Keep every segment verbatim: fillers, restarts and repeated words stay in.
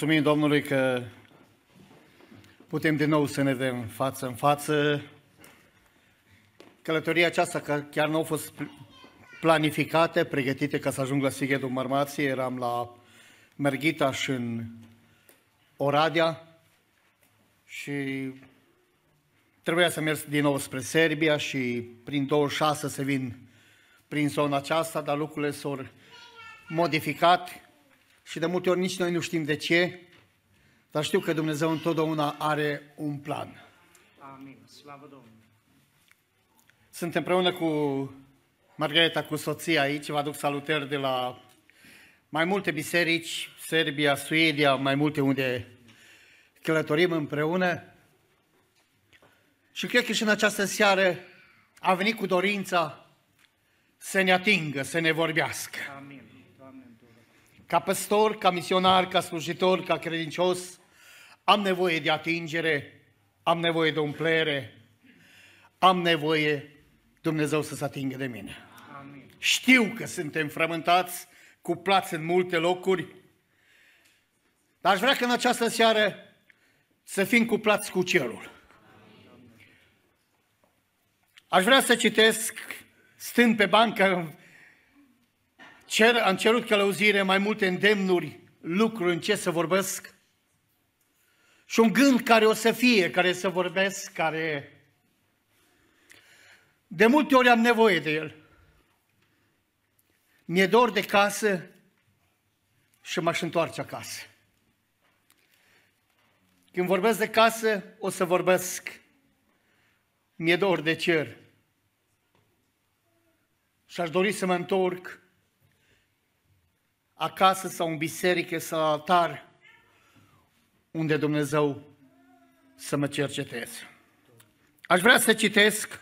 Mulțumim Domnului că putem din nou să ne vedem față în față. Călătoria aceasta chiar nu a fost planificată, pregătită ca să ajung la Sighetu Marmației. Eram la Merghita și în Oradea și trebuia să merg din nou spre Serbia și prin douăzeci și șase să vin prin zona aceasta, dar lucrurile s-au modificat. Și de multe ori nici noi nu știm de ce, dar știu că Dumnezeu întotdeauna are un plan. Amin. Slavă Domnului! Sunt împreună cu Margareta, cu soția aici, vă aduc salutări de la mai multe biserici, Serbia, Suedia, mai multe unde călătorim împreună. Și cred că și în această seară a venit cu dorința să ne atingă, să ne vorbească. Amin. Ca păstor, ca misionar, ca slujitor, ca credincios, am nevoie de atingere, am nevoie de umplere, am nevoie Dumnezeu să se atingă de mine. Amin. Știu că suntem frământați, cuplați în multe locuri, dar aș vrea că în această seară să fim cuplați cu cerul. Aș vrea să citesc, stând pe bancă, Cer, am cerut călăuzire, mai multe îndemnuri, lucruri în ce să vorbesc și un gând care o să fie, care să vorbesc, care de multe ori am nevoie de el. Mi-e dor de casă și m-aș întoarce acasă. Când vorbesc de casă, o să vorbesc. Mi-e dor de cer și aș dori să mă întorc acasă sau în biserică sau altar, unde Dumnezeu să mă cerceteze. Aș vrea să citesc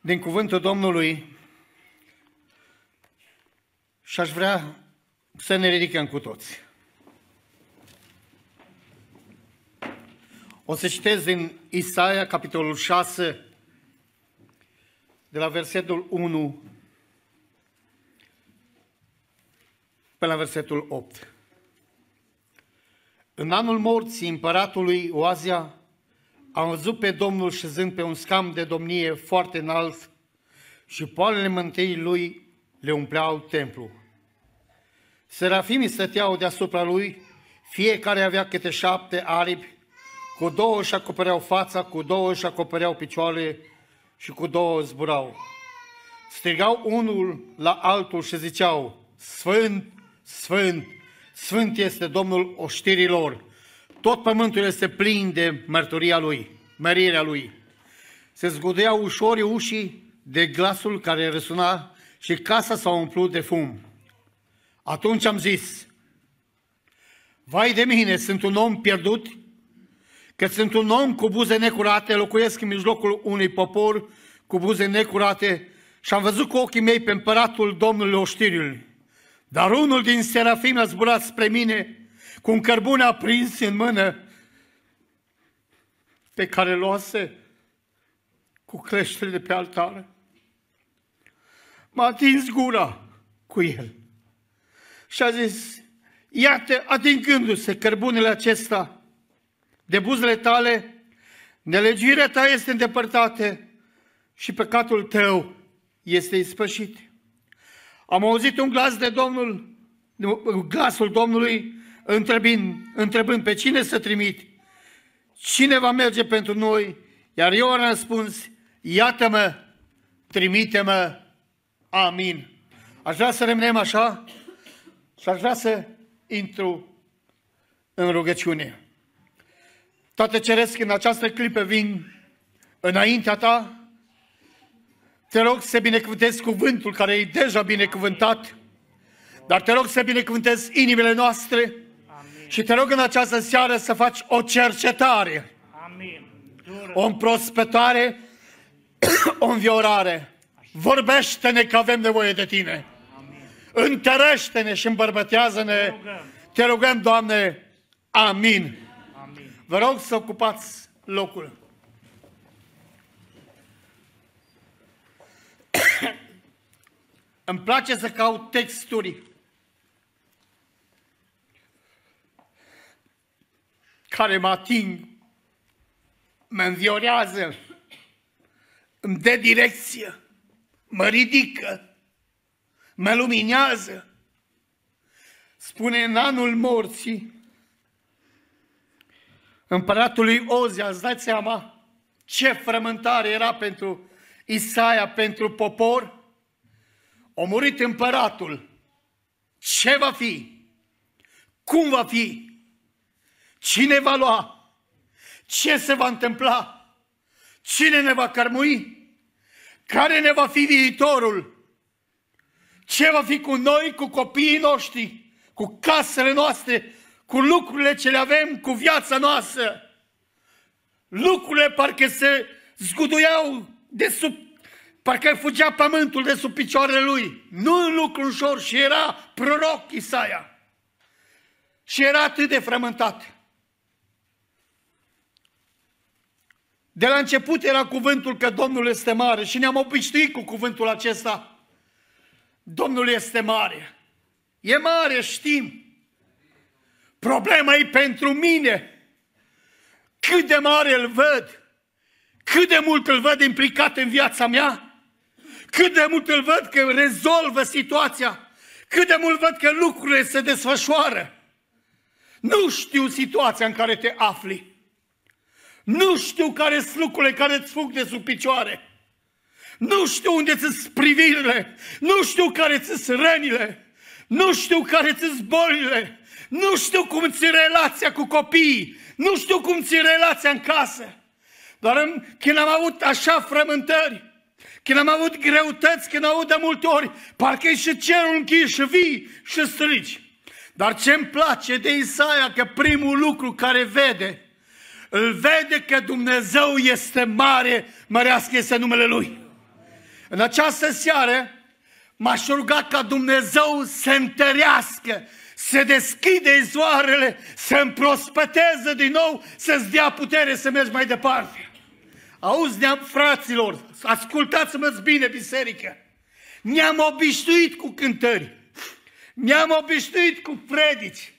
din cuvântul Domnului și aș vrea să ne ridicăm cu toți. O să citesc din Isaia, capitolul șase, de la versetul unu până la versetul opt. În anul morții împăratului Oazia am văzut pe Domnul șezând pe un scaun de domnie foarte înalt și poalele mântuirii lui le umpleau templul. Serafimii stăteau deasupra lui, fiecare avea câte șapte aripi, cu două își acopereau fața, cu două își acopereau picioarele și cu două zburau. Strigau unul la altul și ziceau: Sfânt, Sfânt, Sfânt este Domnul oștirilor. Tot pământul este plin de mărturia Lui, mărirea Lui. Se zguduiau ușor ușii de glasul care răsuna și casa s-a umplut de fum. Atunci am zis: Vai de mine, sunt un om pierdut, că sunt un om cu buze necurate, locuiesc în mijlocul unui popor cu buze necurate și am văzut cu ochii mei pe împăratul Domnului oștirilor. Dar unul din serafimi a zburat spre mine cu un cărbune aprins în mână pe care luase cu cleștele de pe altar. M-a atins gura cu el și a zis: Iată, atingându-se cărbunele acesta de buzele tale, nelegiuirea ta este îndepărtată și păcatul tău este ispășit. Am auzit un glas de Domnul, glasul Domnului, întrebând, întrebând pe cine să trimit, cine va merge pentru noi, iar eu am răspuns: Iată-mă, trimite-mă, amin. Aș vrea să rămânem așa și aș vrea să intru în rugăciune. Toate ceresc, în această clipă vin înaintea ta, te rog să binecuvântezi cuvântul care e deja binecuvântat, dar te rog să binecuvântezi inimile noastre. Amin. Și te rog în această seară să faci o cercetare. Amin. O împrospătare, o înviorare. Vorbește-ne că avem nevoie de tine. Amin. Întărește-ne și îmbărbătează-ne. Te rugăm, Doamne, amin. Vă rog să ocupați locul. Îmi place să caut texturi care mă ating, mă înviorează, îmi dă direcție, mă ridică, mă luminează. Spune în anul morții, împăratului Oazia, îți dați seama ce frământare era pentru Isaia, pentru popor? A murit împăratul. Ce va fi? Cum va fi? Cine va lua? Ce se va întâmpla? Cine ne va cărmui? Care ne va fi viitorul? Ce va fi cu noi, cu copiii noștri, cu casele noastre, cu lucrurile ce le avem, cu viața noastră? Lucrurile parcă se zguduiau de sub, parcă fugea pământul de sub picioarele lui. Nu un lucru ușor, și era proroc Isaia. Și era atât de frământat. De la început era cuvântul că Domnul este mare și ne-am obișnuit cu cuvântul acesta. Domnul este mare. E mare, știm. Problema e pentru mine. Cât de mare îl văd, cât de mult îl văd implicat în viața mea, cât de mult îl văd că rezolvă situația, cât de mult văd că lucrurile se desfășoară. Nu știu situația în care te afli. Nu știu care sunt lucrurile care îți fug de sub picioare. Nu știu unde ți-s privirile. Nu știu care ți-s rănile. Nu știu care ți-s bolile. Nu știu cum ți-i relația cu copiii. Nu știu cum ți-i relația în casă. Doar când am avut așa frământări, când am avut greutăți, când am avut de multe ori, parcă e și cerul închis și vii și strigi. Dar ce îmi place de Isaia, că primul lucru care vede, îl vede că Dumnezeu este mare, mărească este numele Lui. În această seară m-aș ruga ca Dumnezeu să întărească, să deschide izvoarele, să împrospăteze din nou, să-ți dea putere să mergi mai departe. Auzi, ne-am, fraților, ascultați-mă bine, biserică, ne-am obișnuit cu cântări, ne-am obișnuit cu predici,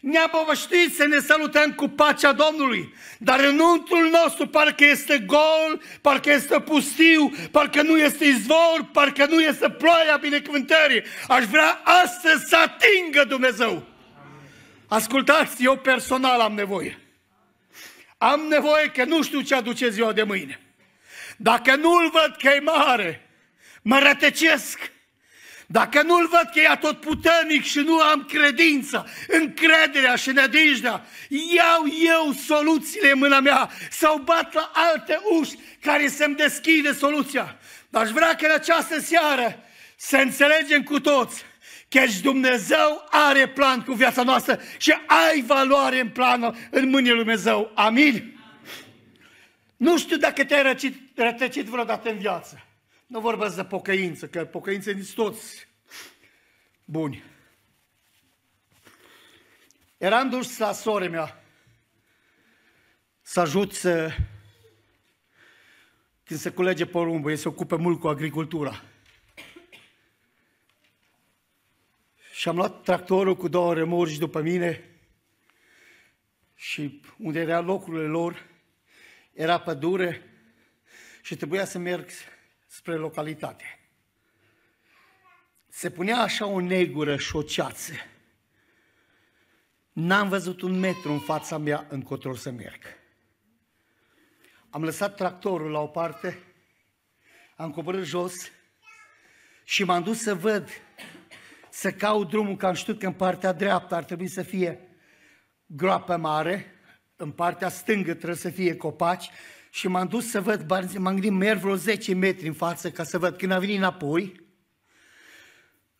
ne-am obișnuit să ne salutăm cu pacea Domnului, dar înuntrul nostru parcă este gol, parcă este pustiu, parcă nu este izvor, parcă nu este ploaia binecuvântării. Aș vrea astăzi să atingă Dumnezeu. Ascultați, eu personal am nevoie. Am nevoie că nu știu ce aduce ziua de mâine. Dacă nu-L văd că e mare, mă rătăcesc. Dacă nu-L văd că e atotputernic și nu am credința, încrederea și nădejdea, iau eu soluțiile în mâna mea sau bat la alte uși care să-mi deschide soluția. Dar aș vrea că în această seară să înțelegem cu toți că Dumnezeu are plan cu viața noastră și ai valoare în planul, în mâinile lui Dumnezeu. Amin? Nu știu dacă te-ai rătăcit vreodată în viață. Nu vorbesc de pocăință, că pocăință nici toți buni. Eram dus la sora mea să ajut să, când se culege porumbul, ei se ocupă mult cu agricultura. Și am luat tractorul cu două remorci după mine și unde era locurile lor, era pădure și trebuia să merg spre localitate. Se punea așa o negură și o ceață. N-am văzut un metru în fața mea încotro să merg. Am lăsat tractorul la o parte, am coborât jos și m-am dus să văd, să caut drumul, că am știut că în partea dreaptă ar trebui să fie groapă mare, în partea stângă trebuie să fie copaci. Și m-am dus să văd, m-am gândit, merg vreo zece metri în față ca să văd. Când am venit înapoi,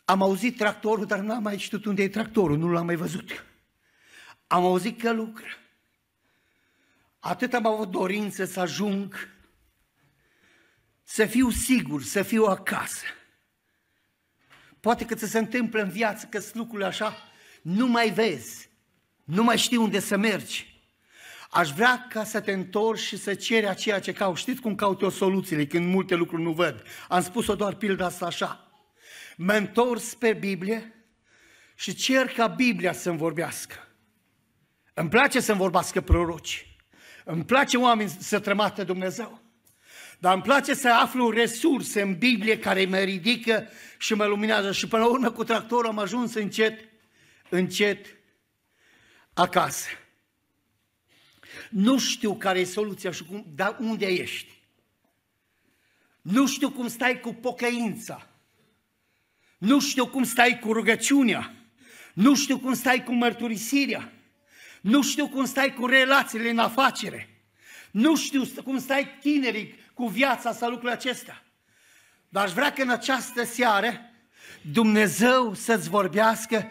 am auzit tractorul, dar n-am mai știut unde e tractorul, nu l-am mai văzut. Am auzit că lucră. Atât am avut dorință să ajung, să fiu sigur, să fiu acasă. Poate că ți se întâmplă în viață că sunt lucrurile așa, nu mai vezi, nu mai știi unde să mergi. Aș vrea ca să te întorci și să ceri a ceea ce cauți. Știți cum caut eu soluțiile când multe lucruri nu văd? Am spus-o doar pilda asta așa. Mă întorc pe Biblie și cer ca Biblia să-mi vorbească. Îmi place să-mi vorbească proroci. Îmi place oameni să trămată Dumnezeu. Dar îmi place să aflu resurse în Biblie care mă ridică și mă luminează. Și până la urmă cu tractorul am ajuns încet, încet acasă. Nu știu care e soluția, și cum, dar unde ești? Nu știu cum stai cu pocăința. Nu știu cum stai cu rugăciunea. Nu știu cum stai cu mărturisirea. Nu știu cum stai cu relațiile în afacere. Nu știu cum stai tinerii cu viața sau lucrurile acestea. Dar aș vrea că în această seară Dumnezeu să-ți vorbească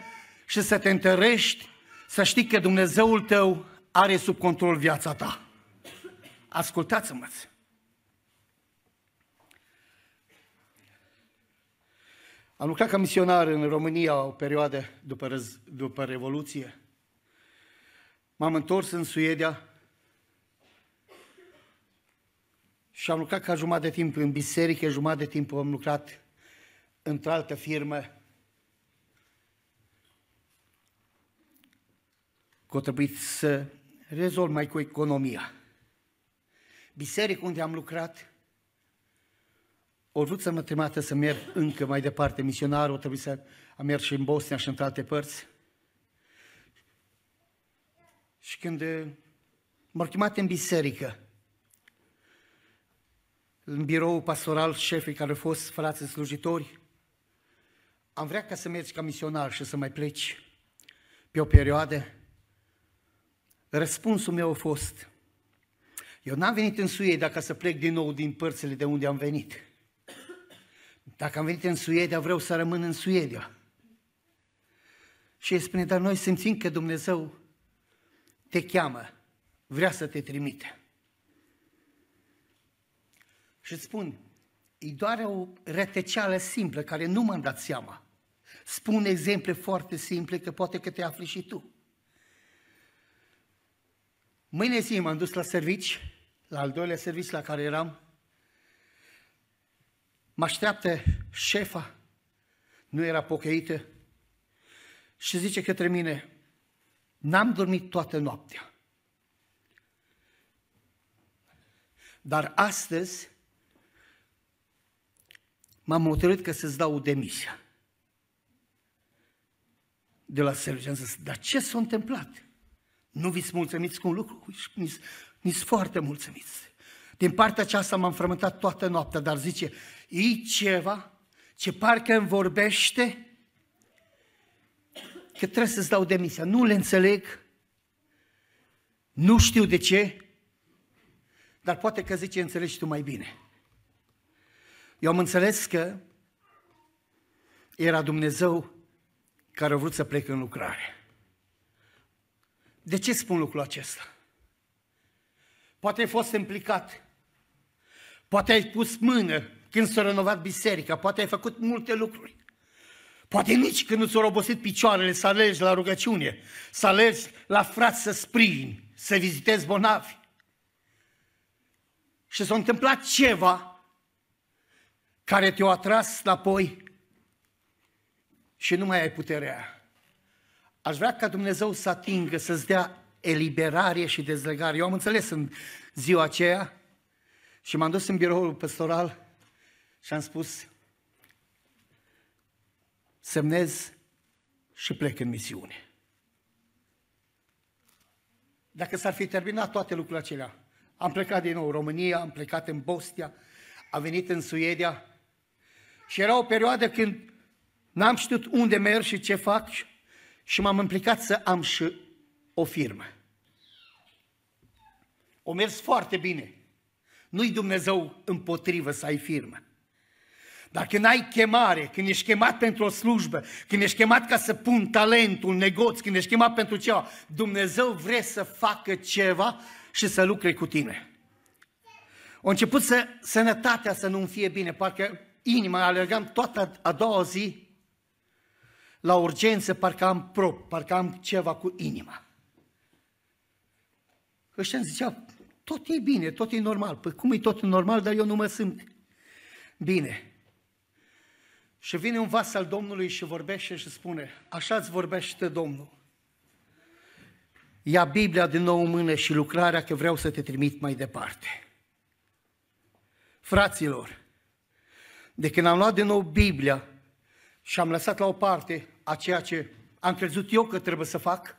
și să te întărești, să știi că Dumnezeul tău are sub control viața ta. Ascultați-mă! Am lucrat ca misionar în România o perioadă după, după Revoluție. M-am întors în Suedia și am lucrat ca jumătate de timp în biserică, jumătate de timp am lucrat într-o altă firmă. Că o trebuit să rezolv mai cu economia. Biserică unde am lucrat, o vrut să mă trimată să merg încă mai departe misionar, o trebuit să am mers și în Bosnia și în alte părți. Și când m-au chemat în biserică, în birou pastoral, șefii care au fost frații slujitori, am vrea ca să mergi ca misionar și să mai pleci pe o perioadă. Răspunsul meu a fost, eu n-am venit în Suedia ca să plec din nou din părțile de unde am venit. Dacă am venit în Suedia, vreau să rămân în Suedia. Și el spune, dar noi simțim că Dumnezeu te cheamă, vrea să te trimite. Și îți spun, e doar o rătăceală simplă care nu m-am dat seama. Spun exemple foarte simple că poate că te afli și tu. Mâine zi m-am dus la servici, la al doilea servici la care eram. Mă așteaptă șefa, nu era pocăită, și zice către mine, n-am dormit toată noaptea. Dar astăzi m-am hotărât că să-ți dau demisia de la serviciu. Am zis, dar ce s-a întâmplat? Nu vi-ți mulțumiți cu un lucru? Mi-s foarte mulțumiți. Din partea aceasta m-am frământat toată noaptea, dar zice, e ceva ce parcă îmi vorbește că trebuie să-ți dau demisia. Nu le înțeleg, nu știu de ce, dar poate că zice, înțelegi tu mai bine. Eu am înțeles că era Dumnezeu care a vrut să plec în lucrare. De ce spun lucrul acesta? Poate ai fost implicat, poate ai pus mână când s-a renovat biserica, poate ai făcut multe lucruri. Poate nici când nu ți-au obosit picioarele să alergi la rugăciune, să alergi la frați să sprijini, să vizitezi bolnavi. Și s-a întâmplat ceva care te-a atras înapoi și nu mai ai puterea aia. Aș vrea ca Dumnezeu să atingă, să-ți dea eliberare și dezlegare. Eu am înțeles în ziua aceea și m-am dus în biroul pastoral și am spus, semnez și plec în misiune. Dacă s-ar fi terminat toate lucrurile acelea, am plecat din nou în România, am plecat în Bosnia, am venit în Suedia și era o perioadă când n-am știut unde merg și ce fac. Și m-am implicat să am și o firmă. O mers foarte bine. Nu-i Dumnezeu împotrivă să ai firmă. Dar când ai chemare, când ești chemat pentru o slujbă, când ești chemat ca să pun talentul, negoț, când ești chemat pentru ceva, Dumnezeu vrea să facă ceva și să lucre cu tine. A început să, sănătatea să nu-mi fie bine, parcă inima, alergam toată a doua zi, la urgență, parcă am prop, parcă am ceva cu inima. Ăștia îmi zicea, tot e bine, tot e normal. Păi cum e tot normal, dar eu nu mă simt bine. Și vine un vas al Domnului și vorbește și spune, așa-ți vorbește Domnul. ia Biblia din nou în mână și lucrarea, că vreau să te trimit mai departe. Fraților, de când am luat din nou Biblia și am lăsat la o parte a ceea ce am crezut eu că trebuie să fac,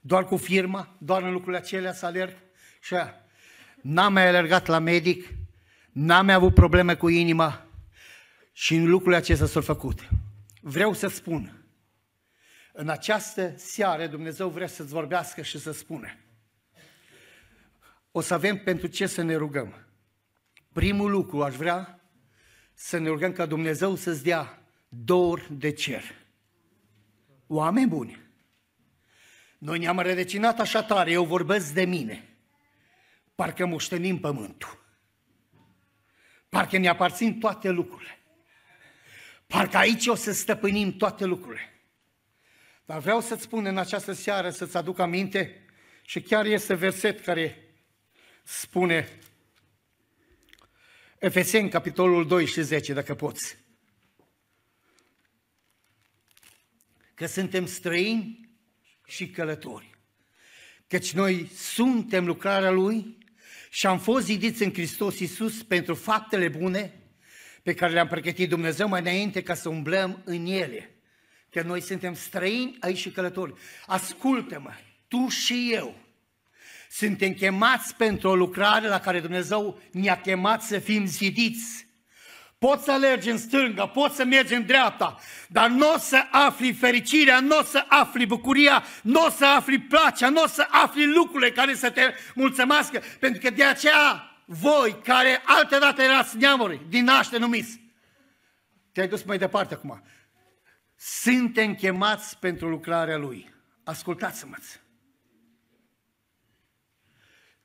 doar cu firma, doar în lucrurile acelea să alerg și aia, n-am mai alergat la medic, n-am mai avut probleme cu inima și în lucrurile acestea s-au făcut. Vreau să spun, în această seară Dumnezeu vrea să-ți vorbească și să spună. O să avem pentru ce să ne rugăm. Primul lucru aș vrea să ne rugăm ca Dumnezeu să-ți dea dor de cer. Oameni buni, noi ne-am rădăcinat așa tare, eu vorbesc de mine, parcă moștenim pământul, parcă ne aparțin toate lucrurile, parcă aici o să stăpânim toate lucrurile. Dar vreau să-ți spun în această seară, să-ți aduc aminte, și chiar este verset care spune Efesien, capitolul doi și zece, dacă poți. Că suntem străini și călători. Căci noi suntem lucrarea Lui și am fost zidiți în Hristos Iisus pentru faptele bune pe care le-am pregătit Dumnezeu mai înainte ca să umblăm în ele. Că noi suntem străini aici și călători. Ascultă-mă, tu și eu suntem chemați pentru o lucrare la care Dumnezeu ne-a chemat să fim zidiți. Poți să alergi în stânga, poți să mergi în dreapta, dar nu o să afli fericirea, nu o să afli bucuria, nu o să afli placea, nu o să afli lucrurile care să te mulțumească, pentru că de aceea voi, care altădată erați neamuri, din naște numiți, te-ai dus mai departe acum. Suntem chemați pentru lucrarea Lui. Ascultați-mă!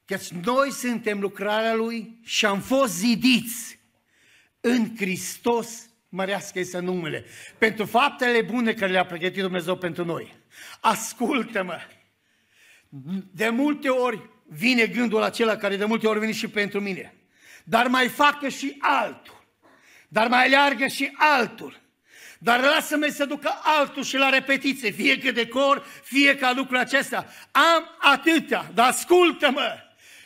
Căci noi suntem lucrarea Lui și am fost zidiți în Hristos, mărească este numele, pentru faptele bune care le-a pregătit Dumnezeu pentru noi. Ascultă-mă! De multe ori vine gândul acela, care de multe ori vine și pentru mine. Dar mai facă și altul. Dar mai aleargă și altul. Dar lasă-mi să ducă altul și la repetiție, fie că de cor, fie ca lucrul acesta. Am atâtea, dar ascultă-mă!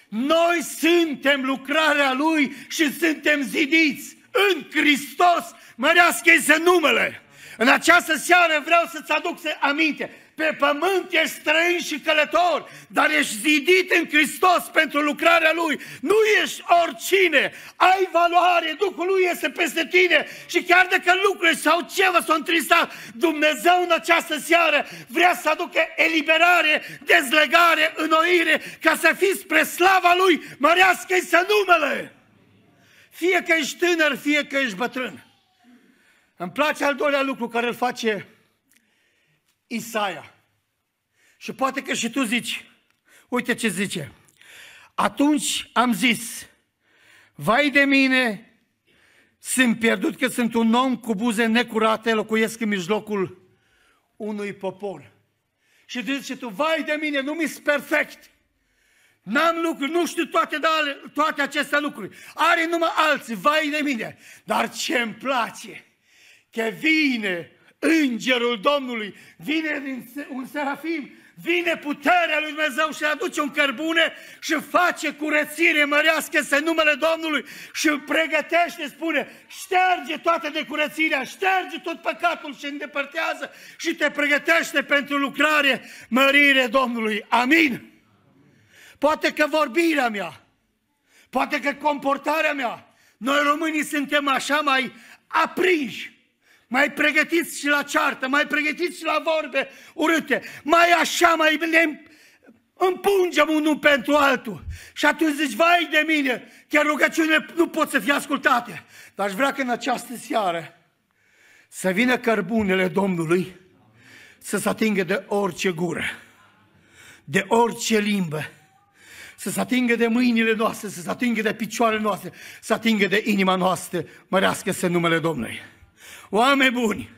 Noi suntem lucrarea Lui și suntem zidiți în Hristos, mărească-i numele. În această seară vreau să-ți aduc aminte, pe pământ ești străin și călător, dar ești zidit în Hristos pentru lucrarea Lui. Nu ești oricine, ai valoare, Duhul Lui este peste tine și chiar dacă lucruri sau ceva s-au întristat, Dumnezeu în această seară vrea să aducă eliberare, dezlegare, înnoire, ca să fii spre slava Lui, mărească-i să numele. Fie că ești tânăr, fie că ești bătrân. Îmi place al doilea lucru care îl face Isaia. Și poate că și tu zici, uite ce zice. Atunci am zis, vai de mine, sunt pierdut că sunt un om cu buze necurate, locuiesc în mijlocul unui popor. Și zice tu, vai de mine, nu mi-s perfect. N-am lucruri, nu știu toate, toate aceste lucruri. Are numai alții, vai de mine. Dar ce îmi place, că vine Îngerul Domnului, vine din un serafim, vine puterea lui Dumnezeu și aduce un cărbune și face curățire, mărească-se numele Domnului și îl pregătește, spune, șterge toată necurățirea, șterge tot păcatul și îndepărtează și te pregătește pentru lucrare, mărire Domnului. Amin? Poate că vorbirea mea, poate că comportarea mea, noi românii suntem așa mai aprinși, mai pregătiți și la ceartă, mai pregătiți și la vorbe urâte, mai așa, mai ne împungem unul pentru altul. Și atunci zici, vai de mine, chiar rugăciunile nu pot să fie ascultate. Dar aș vrea că în această seară să vină cărbunele Domnului să se atingă de orice gură, de orice limbă, să se atingă de mâinile noastre, să se atingă de picioarele noastre, să se atingă de inima noastră, mărească-se numele Domnului. Oameni buni,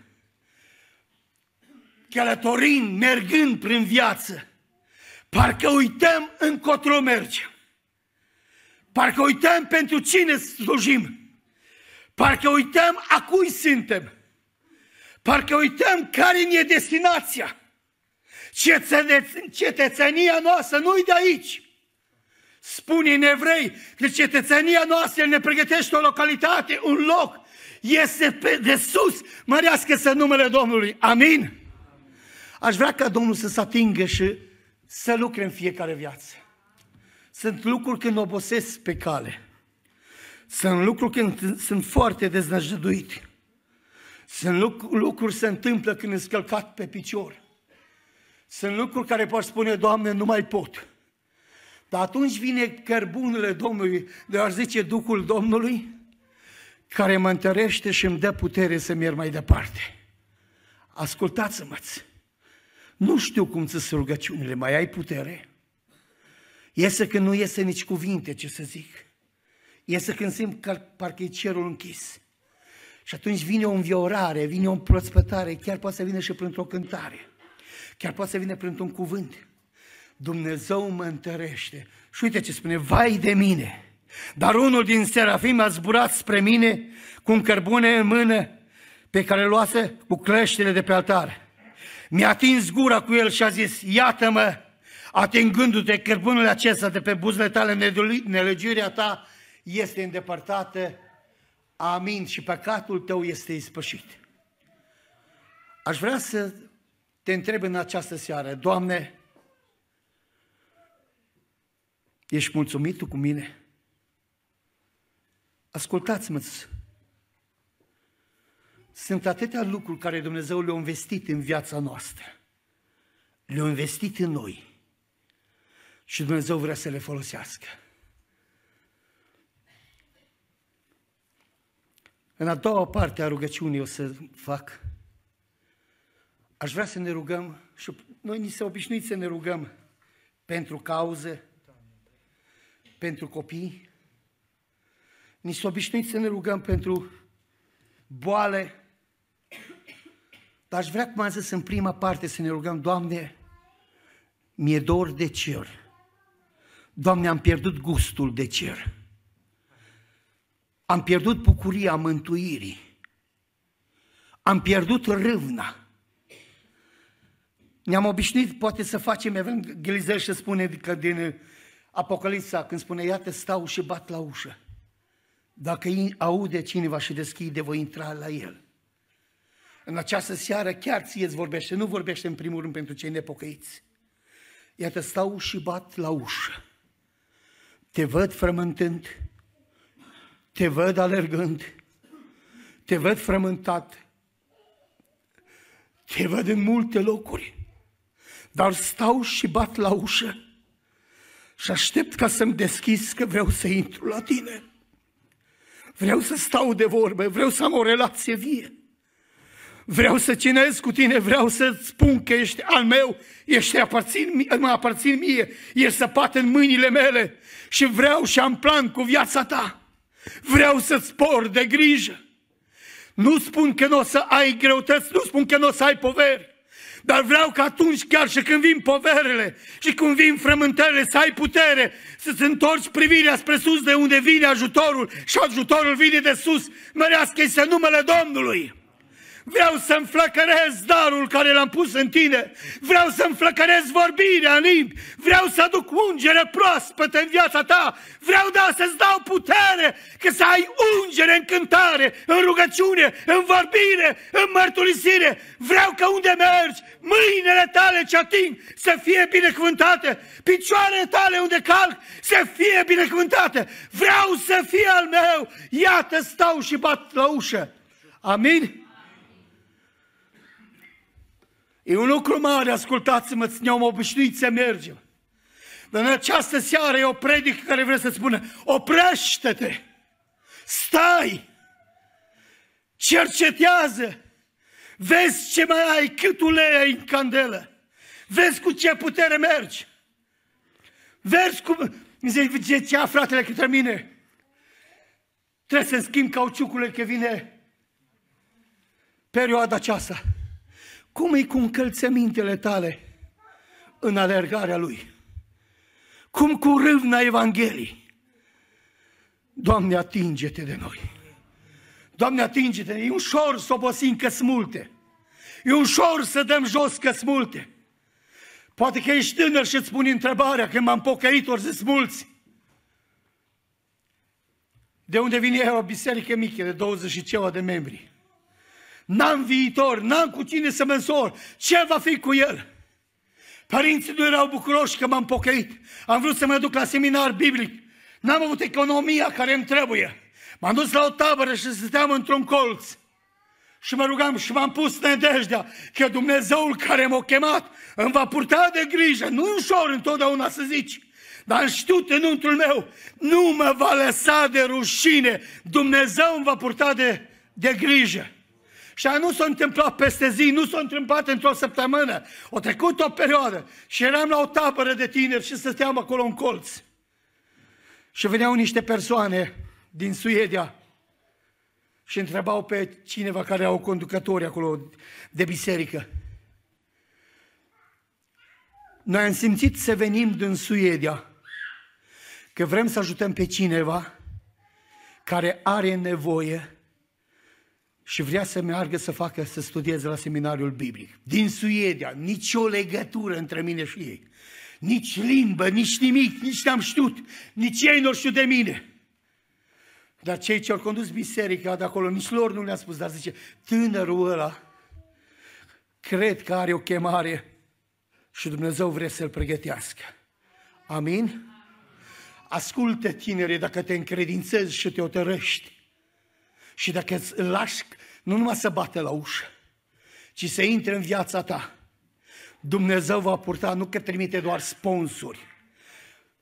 călătorind, mergând prin viață, parcă uităm încotro mergem, parcă uităm pentru cine slujim, parcă uităm a cui suntem, parcă uităm care ne-e destinația, Cetățenia noastră nu-i de aici. Spune în Evrei că cetățenia noastră ne pregătește o localitate, un loc. Este de sus. Mărească-se numele Domnului. Amin? Aș vrea ca Domnul să se atingă și să lucre în fiecare viață. Sunt lucruri când obosesc pe cale. Sunt lucruri când sunt foarte deznăjduit. Sunt lucruri, lucruri se întâmplă când ești călcat pe picior. Sunt lucruri care poți spune, Doamne, nu mai pot. Dar atunci vine cărbunele Domnului, de a zice Duhul Domnului, care mă întărește și îmi dă putere să merg mai departe. Ascultați-mă! Nu știu cum să-s rugăciunile, mai ai putere? Iese când nu iese nici cuvinte, ce să zic. Iese când simt că parcă-i cerul închis. Și atunci vine o înviorare, vine o împrospătare, chiar poate să vină și printr-o cântare. Chiar poate să vină printr-un cuvânt. Dumnezeu mă întărește. Și uite ce spune, vai de mine! Dar unul din serafim a zburat spre mine cu un cărbune în mână pe care luase cu cleștele de pe altar. Mi-a atins gura cu el și a zis, iată-mă, atingându-te cărbunul acesta de pe buzele tale, nelegiuirea ta este îndepărtată, amin, și păcatul tău este ispășit. Aș vrea să te întreb în această seară, Doamne, ești mulțumit tu cu mine? Ascultați-mă, sunt atâtea lucruri care Dumnezeu le-a investit în viața noastră, le-a investit în noi și Dumnezeu vrea să le folosească. În a doua parte a rugăciunii o să fac, aș vrea să ne rugăm și noi ni se obișnuiți să ne rugăm pentru cauze, pentru copii. Ni s-a obișnuit să ne rugăm pentru boale, dar aș vrea, cum am zis în prima parte, să ne rugăm, Doamne, mi-e dor de cer. Doamne, am pierdut gustul de cer. Am pierdut bucuria mântuirii. Am pierdut râvna. Ne-am obișnuit, poate, să facem evangelizări și spune că din Apocalipsa, când spune, iată, stau și bat la ușă. Dacă aude cineva și deschide, voi intra la el. În această seară chiar ție îți vorbește, nu vorbește în primul rând pentru cei nepocăiți. Iată, stau și bat la ușă. Te văd frământând, te văd alergând, te văd frământat, te văd în multe locuri, dar stau și bat la ușă și aștept ca să-mi deschizi, că vreau să intru la tine. Vreau să stau de vorbă, vreau să am o relație vie. Vreau să cinez cu tine, vreau să-ți spun că ești al meu, ești aparțin, mă aparțin mie, ești săpat în mâinile mele și vreau și am plan cu viața ta. Vreau să-ți por de grijă. Nu spun că nu o să ai greutăți, nu spun că nu o să ai poveri, dar vreau că atunci, chiar și când vin poverele și când vin frământările, să ai putere, să-ți întorci privirea spre sus, de unde vine ajutorul, și ajutorul vine de sus. Mărească-i să numele Domnului. Vreau să înflăcărez darul care l-am pus în tine. Vreau să înflăcărez vorbirea în limbi. Vreau să aduc ungere proaspătă în viața ta. Vreau, da, să-ți dau putere, că să ai ungere în cântare, în rugăciune, în vorbire, în mărturisire. Vreau că unde mergi, mâinile tale ce ating să fie binecuvântate. Picioarele tale unde calc să fie binecuvântate. Vreau să fie al meu. Iată, stau și bat la ușă. Amin? E un lucru mare, ascultați-mă, ne-am obișnuit să mergem. Dar în această seară e o predică care vrea să spună, oprește-te, stai, cercetează, vezi ce mai ai, cât ulei ai în candelă, vezi cu ce putere mergi, vezi cum, mi zice, cea fratele către mine, trebuie să-mi schimb cauciucurile că vine perioada aceasta. Cum îi cu încălțămintele tale în alergarea lui? Cum cu râvna Evangheliei? Doamne, atinge-te de noi! Doamne, atinge-te! E ușor să obosim că-s multe. E ușor să dăm jos că-s multe. Poate că ești tânăr și îți pune întrebarea, când m-am pocăit, ori zis mulți. De unde vine eu, o biserică mică de douăzeci și cinci de membri? N-am viitor, n-am cu cine să măsor. Ce va fi cu el? Părinții nu erau bucuroși că m-am pocăit. Am vrut să mă duc la seminar biblic. N-am avut economia care îmi trebuie. M-am dus la o tabără și stăteam într-un colț. Și mă rugam și m-am pus nădejdea că Dumnezeul care m-a chemat îmi va purta de grijă. Nu ușor întotdeauna să zici, dar am știut înuntrul meu, nu mă va lăsa de rușine. Dumnezeu îmi va purta de, de grijă. Și aia nu s-a întâmplat peste zi, nu s-a întâmplat într-o săptămână. O trecut o perioadă și eram la o tabără de tineri și stăteam acolo în colț. Și veneau niște persoane din Suedia și întrebau pe cineva care au conducători acolo de biserică. Noi am simțit să venim din Suedia, că vrem să ajutăm pe cineva care are nevoie și vrea să meargă să facă, să studieze la seminariul biblic. Din Suedia, nici o legătură între mine și ei. Nici limbă, nici nimic, nici n-am știut, nici ei nu știu de mine. Dar cei ce au condus biserica de acolo, nici lor nu le-a spus, dar zice, tânărul ăla, cred că are o chemare și Dumnezeu vrea să-l pregătească. Amin? Ascultă, tinere, dacă te încredințezi și te otărăști și dacă îți lași, nu numai să bată la ușă, ci să intre în viața ta, Dumnezeu va purta, nu că trimite doar sponsori,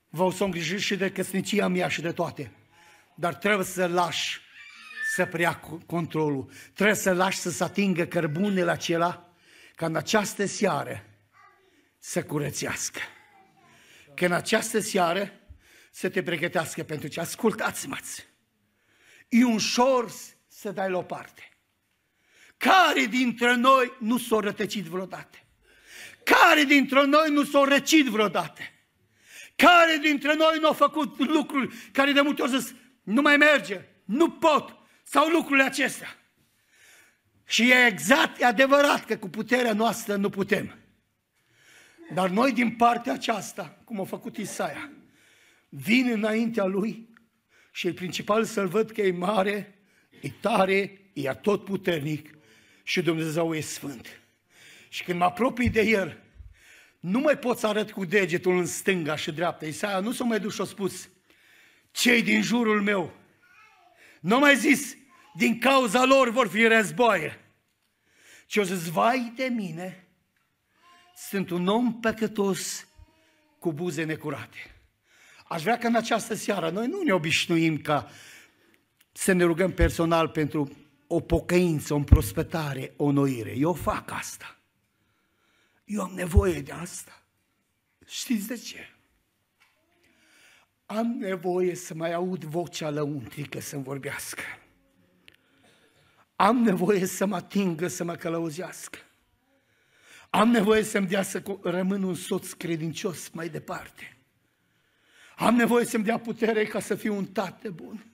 vă o să îngrijit și de căsnicia mea și de toate. Dar trebuie să lași să preia controlul. Trebuie să lași să se atingă cărbunele acela ca în această seară să curățească. Că în această seară să te pregătească pentru ce. Ascultați-mă! E ușor să dai la o parte. Care dintre noi nu s-o rătăcit vreodată? Care dintre noi nu s-o răcit vreodată? Care dintre noi nu au făcut lucruri care de multe ori zis, nu mai merge, nu pot, sau lucrurile acestea. Și e exact, e adevărat că cu puterea noastră nu putem. Dar noi din partea aceasta, cum a făcut Isaia, vin înaintea lui și e principal să-l văd că e mare, e tare, e atotputernic și Dumnezeu e sfânt. Și când mă apropii de el, nu mai pot să arăt cu degetul în stânga și dreapta. Isaia nu s-a mai dus și a spus, cei din jurul meu, nu mai zis, din cauza lor vor fi războaie. Și eu zis, vai de mine, sunt un om păcătos cu buze necurate. Aș vrea că în această seară noi nu ne obișnuim ca să ne rugăm personal pentru o pocăință, o împrospătare, o noire. Eu fac asta. Eu am nevoie de asta. Știți de ce? Am nevoie să mai aud vocea lăuntrică să-mi vorbească. Am nevoie să mă atingă, să mă călăuzească. Am nevoie să-mi dea să rămân un soț credincios mai departe. Am nevoie să-mi dea putere ca să fiu un tată bun.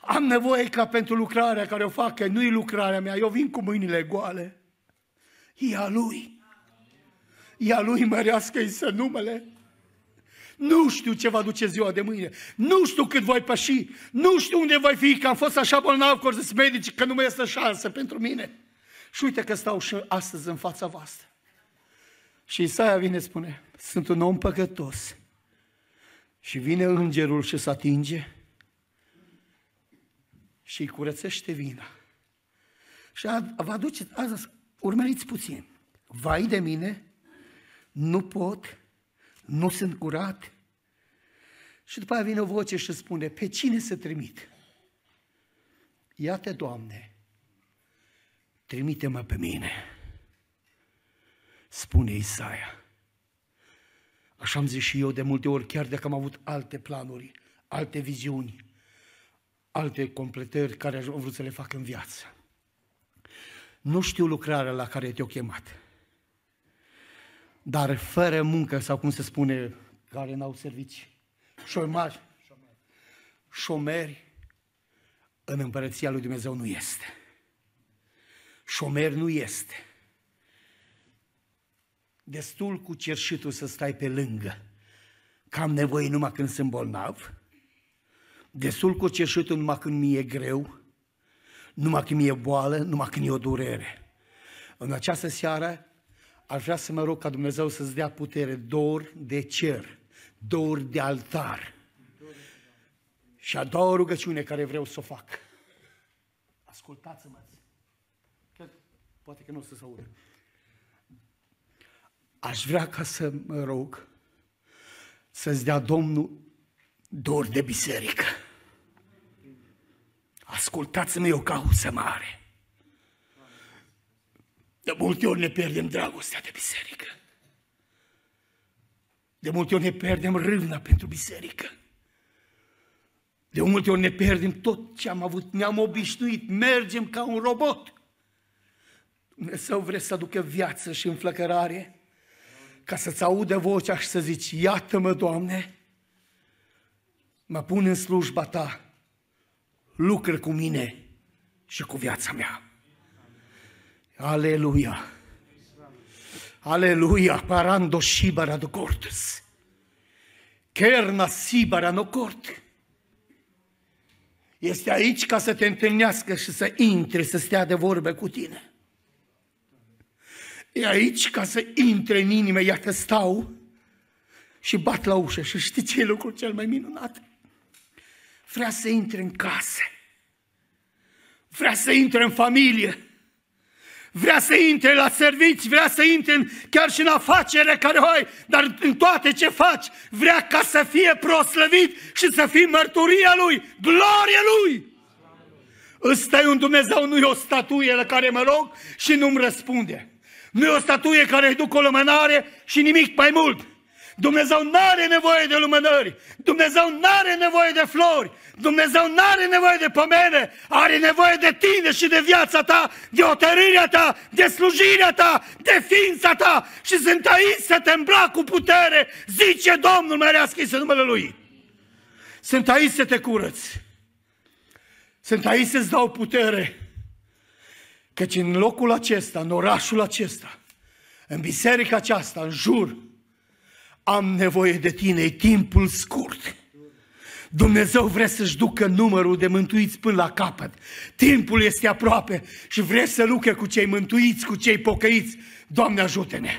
Am nevoie ca pentru lucrarea care o fac, că nu-i lucrarea mea, eu vin cu mâinile goale. E a lui. E a lui, mărească-i să numele. Nu știu ce va duce ziua de mâine, nu știu cât voi păși, nu știu unde voi fi, că am fost așa bolnav că au zis medici că nu mai este șansă pentru mine. Și uite că stau și astăzi în fața voastră. Și Isaia vine, spune, sunt un om păcătos. Și vine îngerul și se atinge și îi curățește vina. Și vă aduceți, azi, urmăriți puțin, vai de mine, nu pot, nu sunt curat. Și după aia vine o voce și spune, pe cine să trimit? Iată, Doamne, trimite-mă pe mine, spune Isaia. Așa am zis și eu de multe ori, chiar dacă am avut alte planuri, alte viziuni, alte completări care am vrut să le fac în viață. Nu știu lucrarea la care te-o chemat. Dar fără muncă, sau cum se spune, care n-au servici, șomeri, șomeri, în împărăția lui Dumnezeu nu este. Șomer nu este. destul cu cerșitul să stai pe lângă, că am nevoie numai când sunt bolnav, destul cu cerșitul numai când mi-e greu, numai când mi-e boală, numai când e o durere. În această seară ar vrea să mă rog ca Dumnezeu să-ți dea putere, dor de cer, dor de altar. Și a doua rugăciune care vreau să o fac. Ascultați-mă. Poate că nu o să se audă. Aș vrea ca să mă rog să-ți dea Domnul dor de biserică. Ascultați-mă, e o cauză mare. De multe ori ne pierdem dragostea de biserică. De multe ori ne pierdem râvna pentru biserică. De multe ori ne pierdem tot ce am avut, ne-am obișnuit, mergem ca un robot. Dumnezeu vrea să aducă viață și înflăcărare, ca să-ți audă vocea și să zici, iată-mă, Doamne, mă pun în slujba Ta, lucră cu mine și cu viața mea. Aleluia! Aleluia! Parando șibara do cortes, kerna sibara no cort. Este aici ca să te întâlnească și să intre, să stea de vorbă cu tine. E aici ca să intre în inimă, iată stau și bat la ușă și știi ce e lucrul cel mai minunat? Vrea să intre în casă, vrea să intre în familie, vrea să intre la servici, vrea să intre în, chiar și în afacere care o ai, dar în toate ce faci, vrea ca să fie proslăvit și să fii mărturia Lui, gloria Lui. Ăsta e un Dumnezeu, nu e o statuie la care mă rog și nu-mi răspunde. Nu e o statuie care îi duc o lumânare și nimic mai mult. Dumnezeu n-are nevoie de lumânări, Dumnezeu n-are nevoie de flori, Dumnezeu n-are nevoie de pomene, are nevoie de tine și de viața ta, de otărârea ta, de slujirea ta, de ființa ta și sunt aici să te îmbraci cu putere, zice Domnul, mărească este numele Lui. Sunt aici să te curăți, sunt aici să-ți dau putere, căci în locul acesta, în orașul acesta, în biserica aceasta, în jur, am nevoie de tine, e timpul scurt. Dumnezeu vrea să-și ducă numărul de mântuiți până la capăt. Timpul este aproape și vrea să lucre cu cei mântuiți, cu cei pocăiți. Doamne, ajută-ne!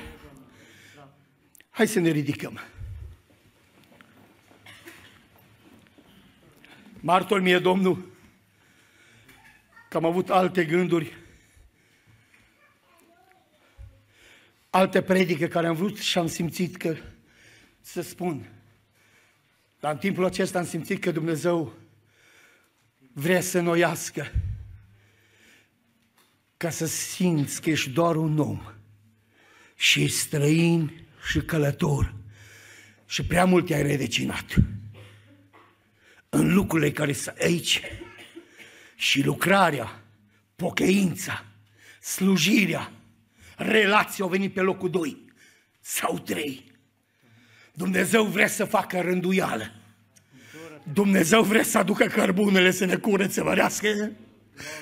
Hai să ne ridicăm. Martor mie, Domnul, că am avut alte gânduri, alte predică care am vrut și am simțit că să spun. Dar în timpul acesta am simțit că Dumnezeu vrea să noiască, ca să simți că ești doar un om și ești străin și călător și prea mult te-ai redecinat în lucrurile care sunt aici și lucrarea, pocăința, slujirea, relații au venit pe locul doi sau trei. Dumnezeu vrea să facă rânduială. Dumnezeu vrea să aducă cărbunele să ne curățe, mărească.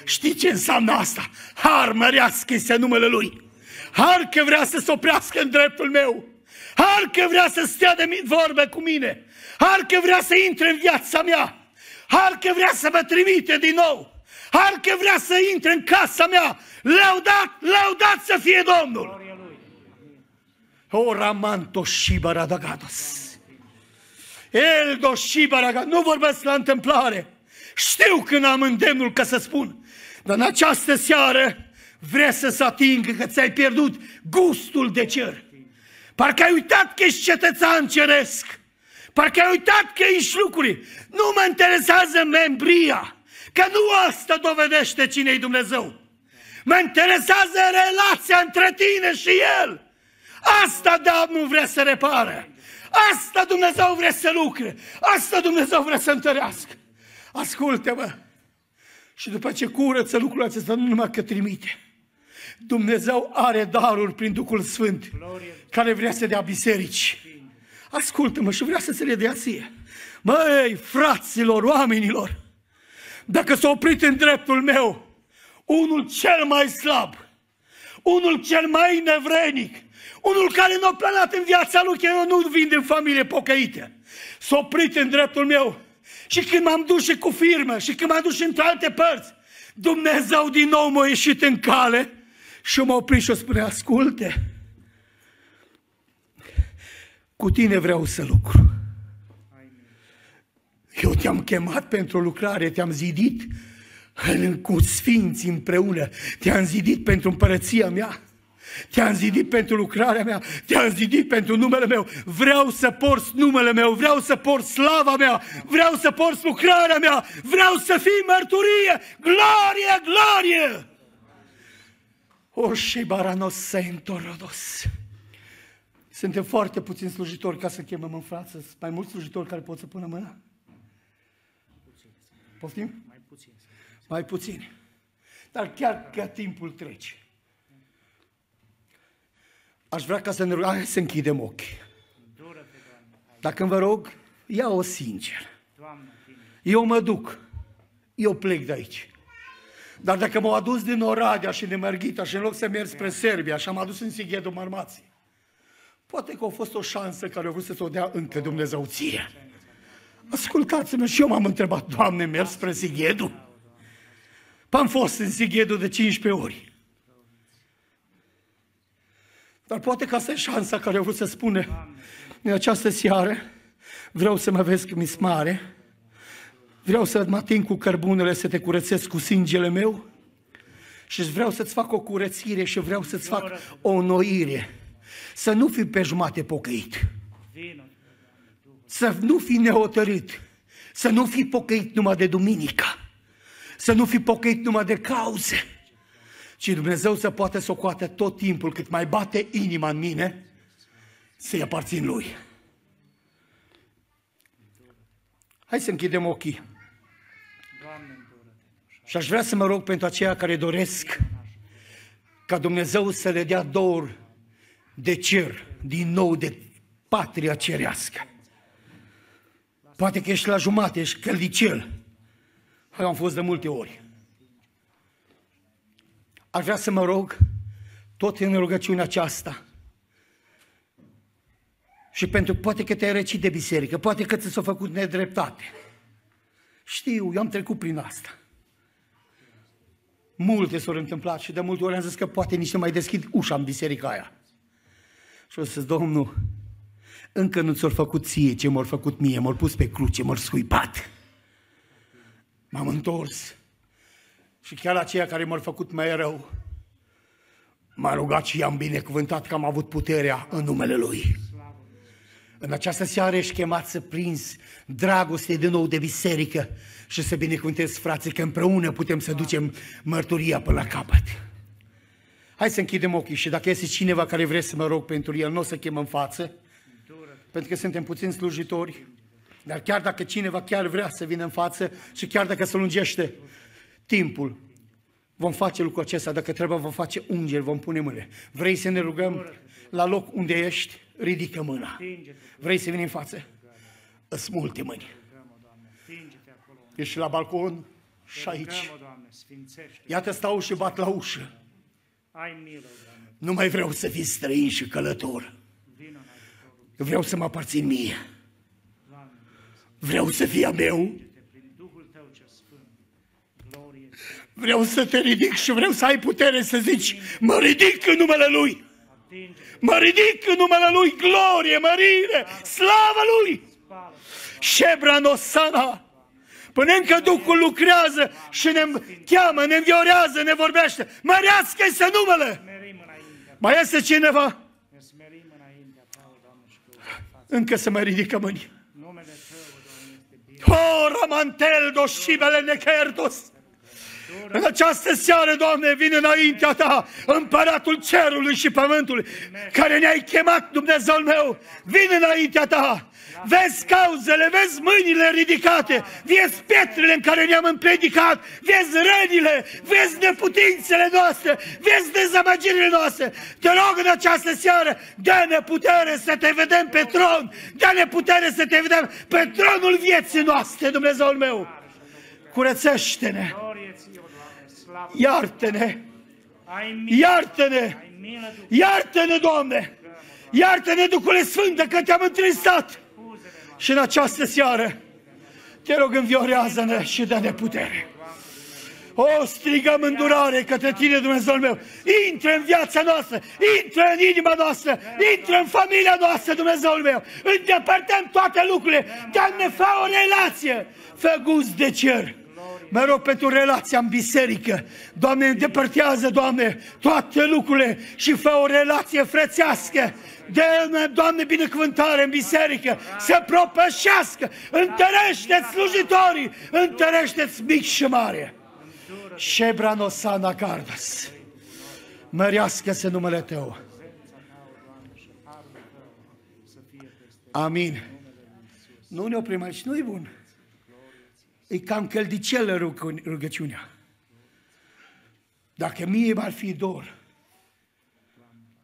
Știi ce înseamnă asta? Har, mărească este numele Lui. Har că vrea să se oprească în dreptul meu. Har că vrea să stea de vorbă cu mine. Har că vrea să intre în viața mea. Har că vrea să mă trimite din nou. Har că vrea să intre în casa mea. Lăudat, lăudat să fie Domnul! O ramanto și baradagados. Eldo și baradagados. Nu vorbesc la întâmplare. Știu când am îndemnul ca să spun. Dar în această seară vrei să se atingă că ți-ai pierdut gustul de cer. Parcă ai uitat că ești cetățean ceresc. Parcă ai uitat că ești lucruri. Nu mă interesează membria. Că nu asta dovedește cine-i Dumnezeu. Mă interesează relația între tine și El. Asta Domnul vrea să repare. Asta Dumnezeu vrea să lucre. Asta Dumnezeu vrea să întărească. Ascultă-mă. Și după ce curăță lucrul acesta, nu numai că trimite. Dumnezeu are daruri prin Duhul Sfânt, care vrea să dea biserici. Ascultă-mă și vrea să se le dea ție. Măi, fraților, oamenilor, dacă s-a oprit în dreptul meu unul cel mai slab, unul cel mai nevrenic, Unul care nu a planat în viața lui că eu nu vin din familie pocăită. S-a oprit în dreptul meu. Și când m-am dus și cu firmă, și când m-am dus și într alte părți, Dumnezeu din nou m-a ieșit în cale și m-a oprit și o spune, asculte, cu tine vreau să lucru. Eu te-am chemat pentru lucrare, te-am zidit cu sfinții împreună, te-am zidit pentru împărăția mea, te-am zidit pentru lucrarea mea, te-am zidit pentru numele meu, vreau să porți numele meu, vreau să porți slava mea, vreau să porți lucrarea mea, vreau să fii mărturie, glorie, glorie! Orșei baranos sentorodos. Suntem foarte puțini slujitori ca să chemăm în față, sunt mai mulți slujitori care pot să pună mâna? Poftim? Mai puțin. Mai puțin. Dar chiar că timpul trece. Aș vrea ca să ne rugăm, să închidem ochii. Dacă vă rog, ia-o sincer. Eu mă duc. Eu plec de aici. Dar dacă m-au adus din Oradea și din Merghita și în loc să merg spre Serbia și am adus în Sighetu Marmației, poate că a fost o șansă care a vrut să o dea încă Dumnezeu ție. Ascultați-mă, și eu m-am întrebat, Doamne, merg spre Sighetu? Am fost în Sighetu de cincisprezece ori. Dar poate că asta e șansa care a vrut să spune, în această seară vreau să mă vezi că mi-s mare, vreau să mă ating cu cărbunele, să te curățesc cu sângele meu și vreau să-ți fac o curățire și vreau să-ți fac o înnoire, să nu fii pe jumate pocăit. Să nu fii neotărât, să nu fii pocăit numai de duminică, să nu fii pocăit numai de cauze, ci Dumnezeu să poată să o coată tot timpul, cât mai bate inima în mine, să-i aparțin Lui. Hai să închidem ochii. Și aș vrea să mă rog pentru aceia care doresc ca Dumnezeu să le dea dor de cer, din nou de patria cerească. Poate că ești la jumate, ești căldicel. Eu am fost de multe ori. Aș vrea să mă rog, tot în rugăciunea aceasta. Și pentru, poate că te-ai răcit de biserică, poate că ți s-a făcut nedreptate. Știu, eu am trecut prin asta. Multe s-au întâmplat și de multe ori am zis că poate nici nu mai deschid ușa în biserica aia. Și o să zic, Domnul, încă nu ți-au făcut ție ce m-au făcut mie, m-au pus pe cruce, m-au scuipat. M-am întors și chiar aceia care m-au făcut mai rău, m-a rugat și i-am binecuvântat că am avut puterea în numele Lui. În această seară ești chemat să prinzi dragoste din nou de biserică și să binecuvântezi frații că împreună putem să ducem mărturia până la capăt. Hai să închidem ochii și dacă este cineva care vrea să mă rog pentru el, nu o să chem în față, pentru că suntem puțini slujitori, dar chiar dacă cineva chiar vrea să vină în față și chiar dacă se lungește timpul, vom face lucrul acesta, dacă trebuie vom face ungeri, vom pune mâne. Vrei să ne rugăm la loc unde ești? Ridică mâna. Vrei să vii în față? Îți multe mâini. Ești la balcon și aici. Iată stau și bat la ușă. Nu mai vreau să fii străin și călător. Vreau să mă aparțin mie. Vreau să fii a meu. Vreau să te ridic și vreau să ai putere să zici, mă ridic în numele Lui. Mă ridic în numele Lui, glorie, mărire, slavă Lui. Șebranosana. Până încă Duhul lucrează și ne cheamă, ne înviorează, ne vorbește. Mărească-i să numele. Mai este cineva? Încă să mai ridică mâini. O, Ramanteldos și Belenecherdos! În această seară, Doamne, vin înaintea Ta, Împăratul Cerului și Pământului, care ne-ai chemat, Dumnezeul meu, vin înaintea Ta! Vezi cauzele, vezi mâinile ridicate, vezi pietrele în care ne-am împredicat, vezi rănile, vezi neputințele noastre, vezi dezamăgirile noastre. Te rog în această seară, dă-ne putere să te vedem pe tron, dă-ne putere să te vedem pe tronul vieții noastre, Dumnezeul meu. Curățește-ne, iartă-ne, Iartă-ne! Iartă-ne, Doamne! Iartă-ne, Duhule Sfânt, că te-am întristat! Și în această seară, te rog, înviorează-ne și dă-ne putere. O, strigăm îndurare către Tine, Dumnezeul meu. Intră în viața noastră, intră în inima noastră, intră în familia noastră, Dumnezeul meu. Îndepărtăm toate lucrurile. Doamne, fă o relație, fă gust de cer. Mă rog pentru relația în biserică. Doamne, îndepărtează, Doamne, toate lucrurile și fă o relație frățească. Dă-ne, Doamne, binecuvântare în biserică, să propășească. Întărește-ți slujitorii, întărește-ți mic și mare. Șebranosana Cardas, mărească-se numele Tău. Amin. Nu ne oprim aici, nu-i bun. E cam căldicelă rugăciunea. Dacă mie m-ar fi dor,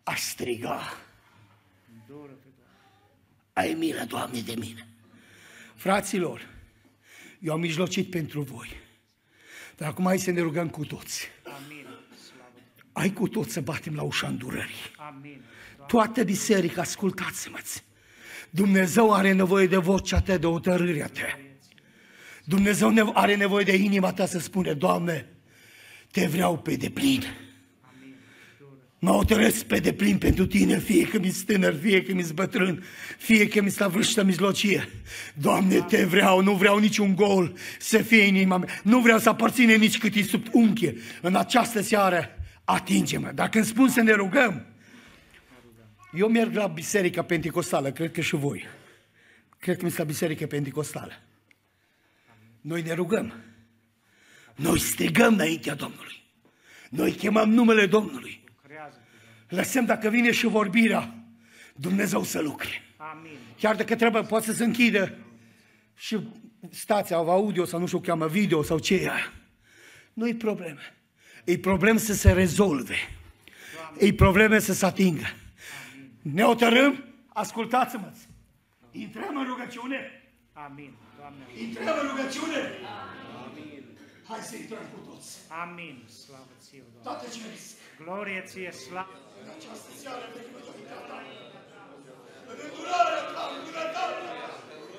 aș striga: ai milă, Doamne, de mine. Fraților, eu am mijlocit pentru voi. Dar acum hai să ne rugăm cu toți. Hai cu toți să batem la ușa îndurării. Toată biserica, ascultați-mă. Dumnezeu are nevoie de vocea Te, de hotărârea Te. Dumnezeu are nevoie de inima Ta să spune: Doamne, Te vreau pe deplin. Mă hotărăsc pe deplin pentru Tine, fie că mi-s tânăr, fie că mi-s bătrân, fie că mi-s la vârstă mijlocie. Doamne, Te vreau, nu vreau niciun gol să fie inima mea, nu vreau să aparține nici cât e sub unche. În această seară, atinge-mă. Dacă îmi spun să ne rugăm, eu merg la biserica penticostală, cred că și voi. Cred că mi-s la biserica penticostală. Noi ne rugăm, noi strigăm înaintea Domnului, noi chemăm numele Domnului. Lăsăm, dacă vine și vorbirea, Dumnezeu să lucre. Amin. Chiar dacă trebuie, poate să se închidă și stația audio sau nu știu, cheamă video sau ce e. Nu-i problemă. E problemă să se rezolve. E problemă să se atingă. Amin. Ne hotărâm? Ascultați-mă! Intrăm în rugăciune? Amin. Doamne. Intrăm în rugăciune? Amin. Hai să intrăm cu toți. Amin. Slavă Ție, Doamne. Toate ce risc. Glorie Ție, slavă. În această seară, în îndurarea Ta, în îndurarea Ta,